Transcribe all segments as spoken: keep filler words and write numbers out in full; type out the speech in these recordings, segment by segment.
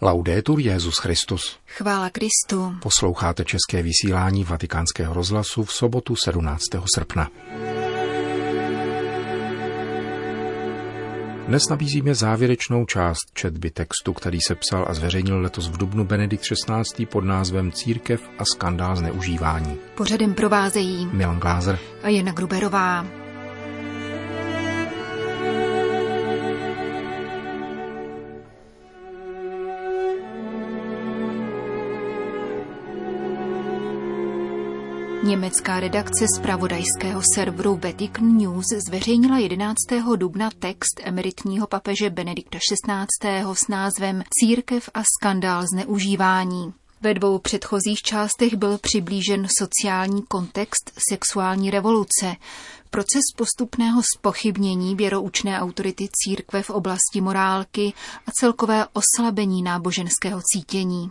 Laudetur Jesus Christus. Chvála Kristu. Posloucháte české vysílání Vatikánského rozhlasu v sobotu sedmnáctého srpna. Dnes nabízíme závěrečnou část četby textu, který se psal a zveřejnil letos v dubnu Benedikt šestnáctý pod názvem Církev a skandál zneužívání. Pořadem provázejí Milan Glázer a Jana Gruberová. Německá redakce zpravodajského serveru Vatican News zveřejnila jedenáctého dubna text emeritního papeže Benedikta šestnáctého s názvem Církev a skandál zneužívání. Ve dvou předchozích částech byl přiblížen sociální kontext sexuální revoluce, proces postupného zpochybnění věroučné autority církve v oblasti morálky a celkové oslabení náboženského cítění.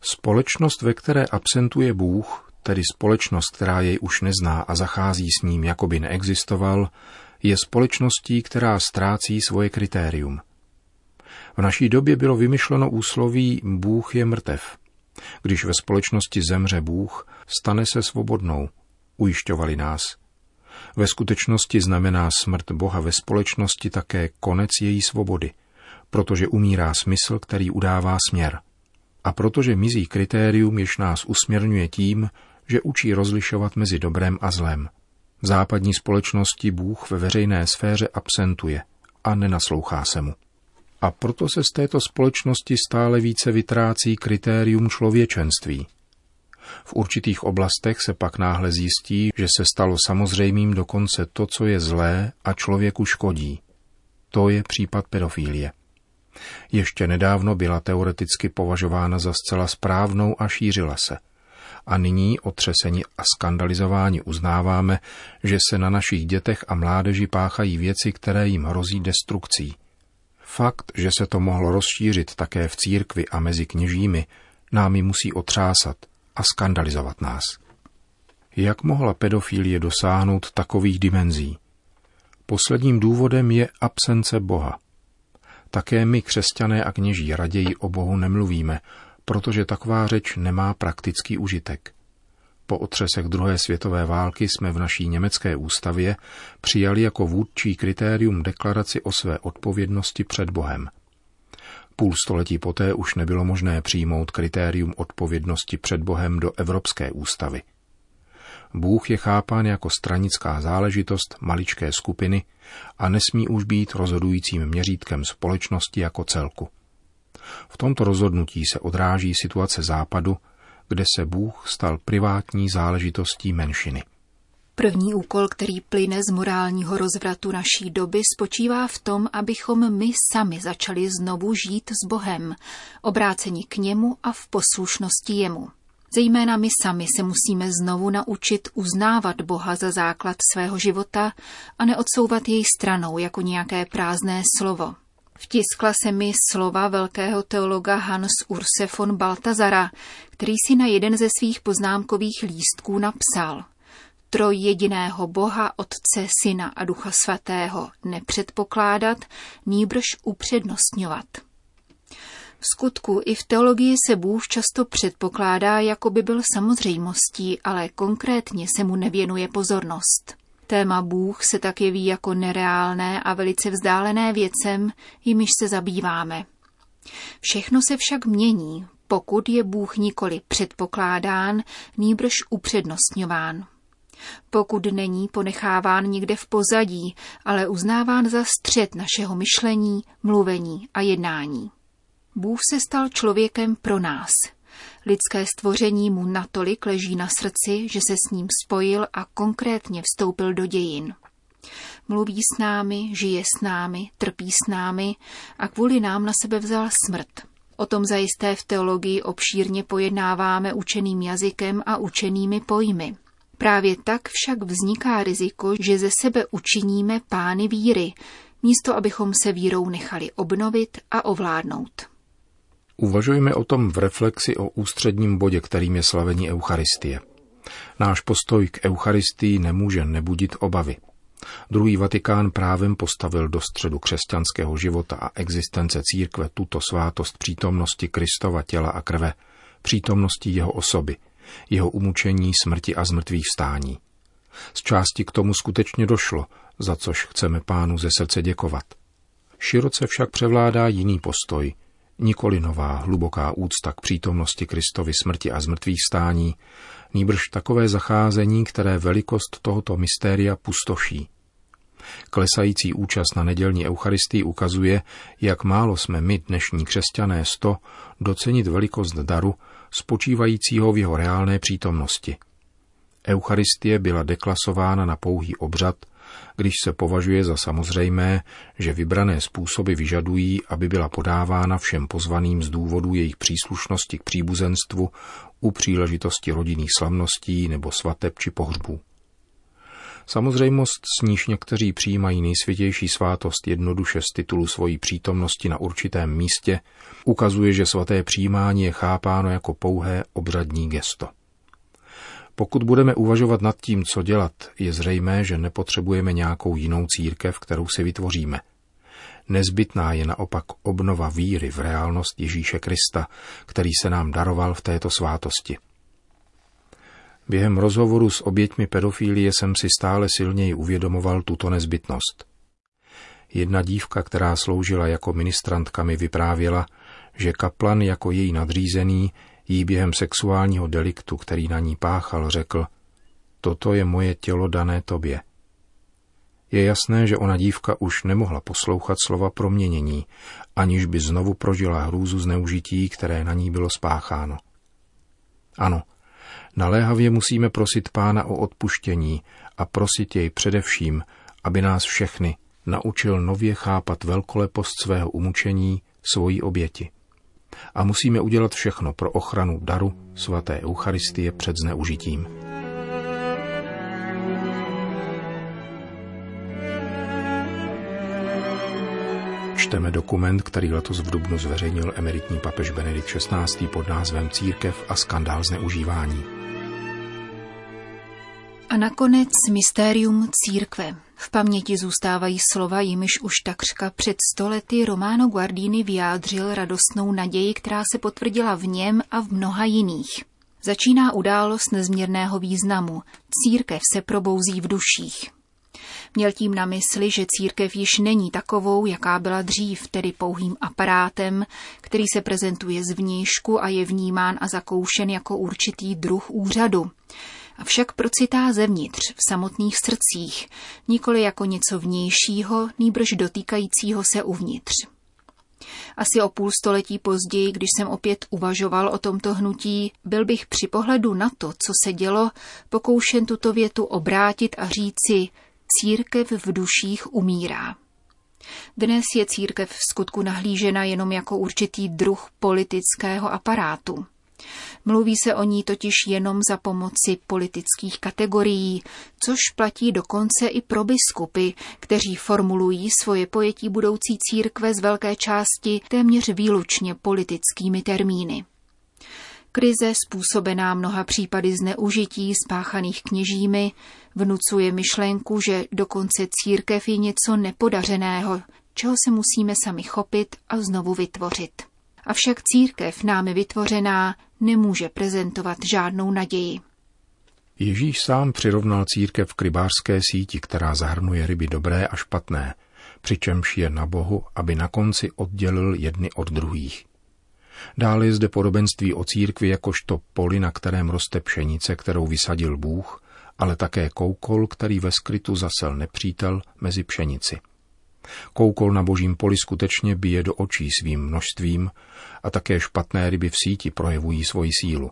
Společnost, ve které absentuje Bůh, tedy společnost, která jej už nezná a zachází s ním, jako by neexistoval, je společností, která ztrácí svoje kritérium. V naší době bylo vymyšleno úsloví Bůh je mrtev. Když ve společnosti zemře Bůh, stane se svobodnou, ujišťovali nás. Ve skutečnosti znamená smrt Boha ve společnosti také konec její svobody, protože umírá smysl, který udává směr. A protože mizí kritérium, jež nás usměrňuje tím, že učí rozlišovat mezi dobrem a zlem. V západní společnosti Bůh ve veřejné sféře absentuje a nenaslouchá se mu. A proto se z této společnosti stále více vytrácí kritérium člověčenství. V určitých oblastech se pak náhle zjistí, že se stalo samozřejmým dokonce to, co je zlé a člověku škodí. To je případ pedofilie. Ještě nedávno byla teoreticky považována za zcela správnou a šířila se. A nyní, otřeseni a skandalizováni, uznáváme, že se na našich dětech a mládeži páchají věci, které jim hrozí destrukcí. Fakt, že se to mohlo rozšířit také v církvi a mezi kněžími, námi musí otřásat a skandalizovat nás. Jak mohla pedofilie dosáhnout takových dimenzí? Posledním důvodem je absence Boha. Také my, křesťané a kněží, raději o Bohu nemluvíme, protože taková řeč nemá praktický užitek. Po otřesech druhé světové války jsme v naší německé ústavě přijali jako vůdčí kritérium deklaraci o své odpovědnosti před Bohem. Půl století poté už nebylo možné přijmout kritérium odpovědnosti před Bohem do Evropské ústavy. Bůh je chápán jako stranická záležitost maličké skupiny a nesmí už být rozhodujícím měřítkem společnosti jako celku. V tomto rozhodnutí se odráží situace Západu, kde se Bůh stal privátní záležitostí menšiny. První úkol, který plyne z morálního rozvratu naší doby, spočívá v tom, abychom my sami začali znovu žít s Bohem, obráceni k němu a v poslušnosti jemu. Zejména my sami se musíme znovu naučit uznávat Boha za základ svého života a neodsouvat jej stranou jako nějaké prázdné slovo. Vtiskla se mi slova velkého teologa Hans Urse von Baltazara, který si na jeden ze svých poznámkových lístků napsal: Trojjediného Boha, Otce, Syna a Ducha Svatého nepředpokládat, nýbrž upřednostňovat. V skutku i v teologii se Bůh často předpokládá, jako by byl samozřejmostí, ale konkrétně se mu nevěnuje pozornost. Téma Bůh se tak jeví jako nereálné a velice vzdálené věcem, jimiž se zabýváme. Všechno se však mění, pokud je Bůh nikoli předpokládán, nýbrž upřednostňován. Pokud není ponecháván někde v pozadí, ale uznáván za střed našeho myšlení, mluvení a jednání. Bůh se stal člověkem pro nás. Lidské stvoření mu natolik leží na srdci, že se s ním spojil a konkrétně vstoupil do dějin. Mluví s námi, žije s námi, trpí s námi a kvůli nám na sebe vzal smrt. O tom zajisté v teologii obšírně pojednáváme učeným jazykem a učenými pojmy. Právě tak však vzniká riziko, že ze sebe učiníme pány víry, místo abychom se vírou nechali obnovit a ovládnout. Uvažujeme o tom v reflexi o ústředním bodě, kterým je slavení Eucharistie. Náš postoj k Eucharistii nemůže nebudit obavy. Druhý Vatikán právem postavil do středu křesťanského života a existence církve tuto svátost přítomnosti Kristova těla a krve, přítomnosti jeho osoby, jeho umučení, smrti a zmrtvých vstání. Z části k tomu skutečně došlo, za což chceme Pánu ze srdce děkovat. Široce však převládá jiný postoj, nikoli nová hluboká úcta k přítomnosti Kristovy smrti a zmrtvých vstání, nýbrž takové zacházení, které velikost tohoto mystéria pustoší. Klesající účast na nedělní eucharistii ukazuje, jak málo jsme my, dnešní křesťané, sto docenit velikost daru, spočívajícího v jeho reálné přítomnosti. Eucharistie byla deklasována na pouhý obřad, když se považuje za samozřejmé, že vybrané způsoby vyžadují, aby byla podávána všem pozvaným z důvodu jejich příslušnosti k příbuzenstvu u příležitosti rodinných slavností nebo svateb či pohřbů. Samozřejmost, s níž někteří přijímají nejsvětější svátost jednoduše z titulu svojí přítomnosti na určitém místě, ukazuje, že svaté přijímání je chápáno jako pouhé obřadní gesto. Pokud budeme uvažovat nad tím, co dělat, je zřejmé, že nepotřebujeme nějakou jinou církev, kterou si vytvoříme. Nezbytná je naopak obnova víry v reálnost Ježíše Krista, který se nám daroval v této svátosti. Během rozhovoru s oběťmi pedofilie jsem si stále silněji uvědomoval tuto nezbytnost. Jedna dívka, která sloužila jako ministrantka, mi vyprávěla, že kaplan jako její nadřízený jí během sexuálního deliktu, který na ní páchal, řekl: "Toto je moje tělo dané tobě." Je jasné, že ona dívka už nemohla poslouchat slova proměnění, aniž by znovu prožila hrůzu zneužití, které na ní bylo spácháno. Ano, naléhavě musíme prosit Pána o odpuštění a prosit jej především, aby nás všechny naučil nově chápat velkolepost svého umučení, svojí oběti. A musíme udělat všechno pro ochranu daru svaté Eucharistie před zneužitím. Čteme dokument, který letos v dubnu zveřejnil emeritní papež Benedikt šestnáctý pod názvem Církev a skandál zneužívání. A nakonec mystérium církve. V paměti zůstávají slova, jimiž už takřka před stolety Romano Guardini vyjádřil radostnou naději, která se potvrdila v něm a v mnoha jiných. Začíná událost nezměrného významu. Církev se probouzí v duších. Měl tím na mysli, že církev již není takovou, jaká byla dřív, tedy pouhým aparátem, který se prezentuje zvnějšku a je vnímán a zakoušen jako určitý druh úřadu. Avšak procitá zevnitř, v samotných srdcích, nikoli jako něco vnějšího, nýbrž dotýkajícího se uvnitř. Asi o půl století později, když jsem opět uvažoval o tomto hnutí, byl bych při pohledu na to, co se dělo, pokoušen tuto větu obrátit a říci: církev v duších umírá. Dnes je církev v skutku nahlížena jenom jako určitý druh politického aparátu. Mluví se o ní totiž jenom za pomoci politických kategorií, což platí dokonce i pro biskupy, kteří formulují svoje pojetí budoucí církve z velké části téměř výlučně politickými termíny. Krize způsobená mnoha případy zneužití spáchaných kněžími vnucuje myšlenku, že dokonce církev je něco nepodařeného, čeho se musíme sami chopit a znovu vytvořit. Avšak církev námi vytvořená nemůže prezentovat žádnou naději. Ježíš sám přirovnal církev k rybářské síti, která zahrnuje ryby dobré a špatné, přičemž je na Bohu, aby na konci oddělil jedny od druhých. Dále je zde podobenství o církvi jakožto poli, na kterém roste pšenice, kterou vysadil Bůh, ale také koukol, který ve skrytu zasel nepřítel mezi pšenici. Koukol na božím poli skutečně bije do očí svým množstvím a také špatné ryby v síti projevují svoji sílu.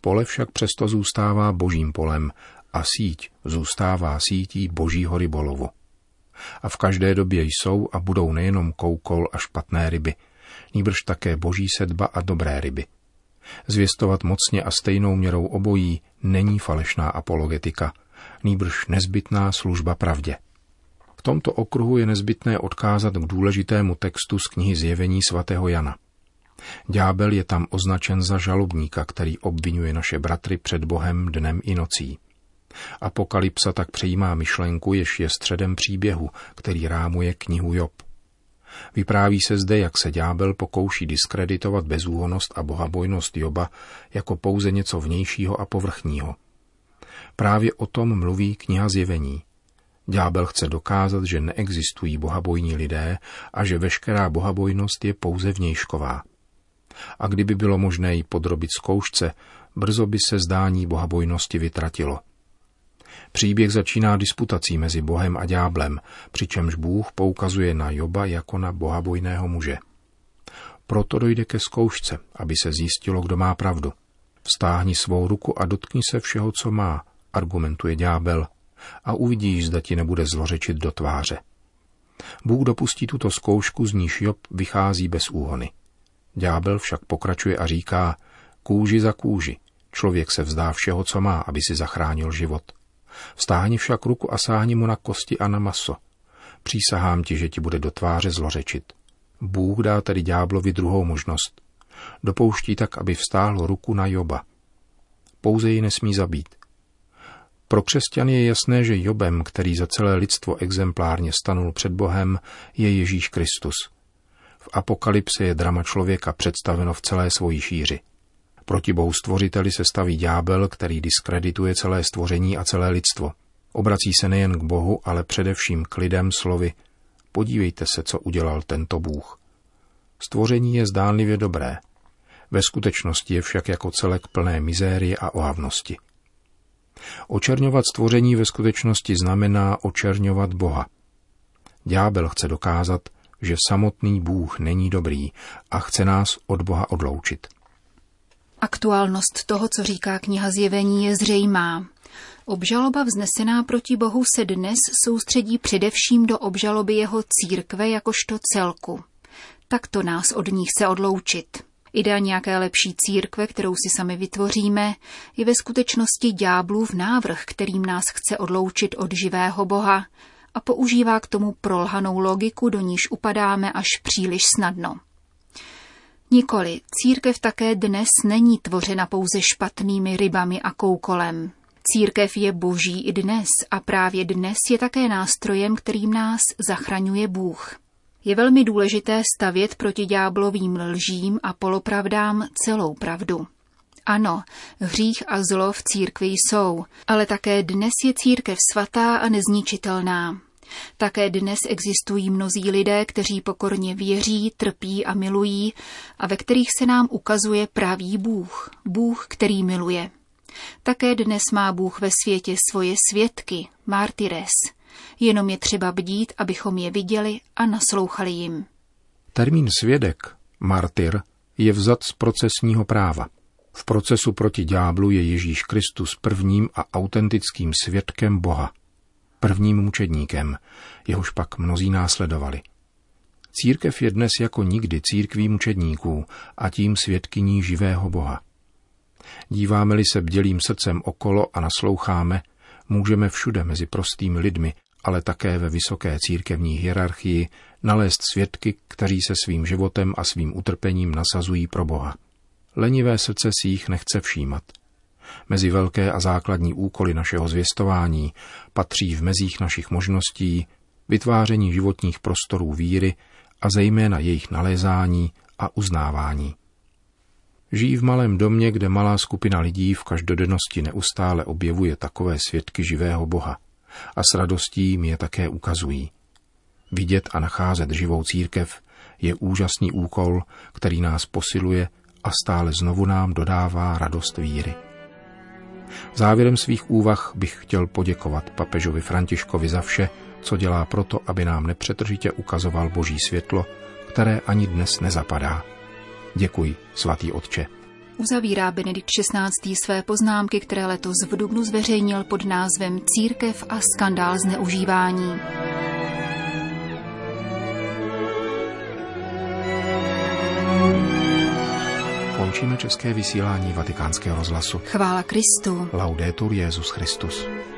Pole však přesto zůstává božím polem a síť zůstává sítí božího rybolovu. A v každé době jsou a budou nejenom koukol a špatné ryby, nýbrž také boží sedba a dobré ryby. Zvěstovat mocně a stejnou měrou obojí není falešná apologetika, nýbrž nezbytná služba pravdě. V tomto okruhu je nezbytné odkázat k důležitému textu z knihy Zjevení svatého Jana. Ďábel je tam označen za žalobníka, který obvinuje naše bratry před Bohem dnem i nocí. Apokalypsa tak přejímá myšlenku, jež je středem příběhu, který rámuje knihu Job. Vypráví se zde, jak se ďábel pokouší diskreditovat bezúhonnost a bohabojnost Joba jako pouze něco vnějšího a povrchního. Právě o tom mluví kniha Zjevení. Ďábel chce dokázat, že neexistují bohabojní lidé a že veškerá bohabojnost je pouze vnějšková. A kdyby bylo možné ji podrobit zkoušce, brzo by se zdání bohabojnosti vytratilo. Příběh začíná disputací mezi Bohem a ďáblem, přičemž Bůh poukazuje na Joba jako na bohabojného muže. Proto dojde ke zkoušce, aby se zjistilo, kdo má pravdu. Vztáhni svou ruku a dotkni se všeho, co má, argumentuje ďábel, a uvidíš, zda ti nebude zlořečit do tváře. Bůh dopustí tuto zkoušku, z níž Job vychází bez úhony. Ďábel však pokračuje a říká: kůži za kůži, člověk se vzdá všeho, co má, aby si zachránil život. Vztáhni však ruku a sáhni mu na kosti a na maso. Přísahám ti, že ti bude do tváře zlořečit. Bůh dá tedy ďáblovi druhou možnost. Dopouští tak, aby vztáhl ruku na Joba. Pouze ji nesmí zabít. Pro křesťany je jasné, že Jobem, který za celé lidstvo exemplárně stanul před Bohem, je Ježíš Kristus. V Apokalypse je drama člověka představeno v celé svojí šíři. Proti Bohu stvořiteli se staví ďábel, který diskredituje celé stvoření a celé lidstvo. Obrací se nejen k Bohu, ale především k lidem slovy: podívejte se, co udělal tento Bůh. Stvoření je zdánlivě dobré. Ve skutečnosti je však jako celek plné mizérie a ohavnosti. Očerňovat stvoření ve skutečnosti znamená očerňovat Boha. Ďábel chce dokázat, že samotný Bůh není dobrý a chce nás od Boha odloučit. Aktuálnost toho, co říká kniha Zjevení, je zřejmá. Obžaloba vznesená proti Bohu se dnes soustředí především do obžaloby jeho církve jakožto celku. Tak to nás od nich se odloučit. Idea nějaké lepší církve, kterou si sami vytvoříme, je ve skutečnosti ďáblův návrh, kterým nás chce odloučit od živého Boha, a používá k tomu prolhanou logiku, do níž upadáme až příliš snadno. Nikoli, církev také dnes není tvořena pouze špatnými rybami a koukolem. Církev je boží i dnes a právě dnes je také nástrojem, kterým nás zachraňuje Bůh. Je velmi důležité stavět proti ďáblovým lžím a polopravdám celou pravdu. Ano, hřích a zlo v církvi jsou, ale také dnes je církev svatá a nezničitelná. Také dnes existují mnozí lidé, kteří pokorně věří, trpí a milují a ve kterých se nám ukazuje pravý Bůh, Bůh, který miluje. Také dnes má Bůh ve světě svoje svědky, martyres. Jenom je třeba bdít, abychom je viděli a naslouchali jim. Termín svědek, martyr, je vzat z procesního práva. V procesu proti ďáblu je Ježíš Kristus prvním a autentickým svědkem Boha, prvním mučedníkem, jehož pak mnozí následovali. Církev je dnes jako nikdy církví mučedníků a tím svědkyní živého Boha. Díváme-li se bdělým srdcem okolo a nasloucháme, můžeme všude mezi prostými lidmi, ale také ve vysoké církevní hierarchii nalézt svědky, kteří se svým životem a svým utrpením nasazují pro Boha. Lenivé srdce si jich nechce všímat. Mezi velké a základní úkoly našeho zvěstování patří v mezích našich možností vytváření životních prostorů víry a zejména jejich nalézání a uznávání. Žijí v malém domě, kde malá skupina lidí v každodennosti neustále objevuje takové svědky živého Boha a s radostí jim je také ukazují. Vidět a nacházet živou církev je úžasný úkol, který nás posiluje a stále znovu nám dodává radost víry. Závěrem svých úvah bych chtěl poděkovat papežovi Františkovi za vše, co dělá proto, aby nám nepřetržitě ukazoval boží světlo, které ani dnes nezapadá. Děkuji, svatý otče. Uzavírá Benedikt šestnáctý své poznámky, které letos v dubnu zveřejnil pod názvem Církev a skandál zneužívání. Končíme české vysílání Vatikánského rozhlasu. Chvála Kristu. Laudetur Jesus Christus.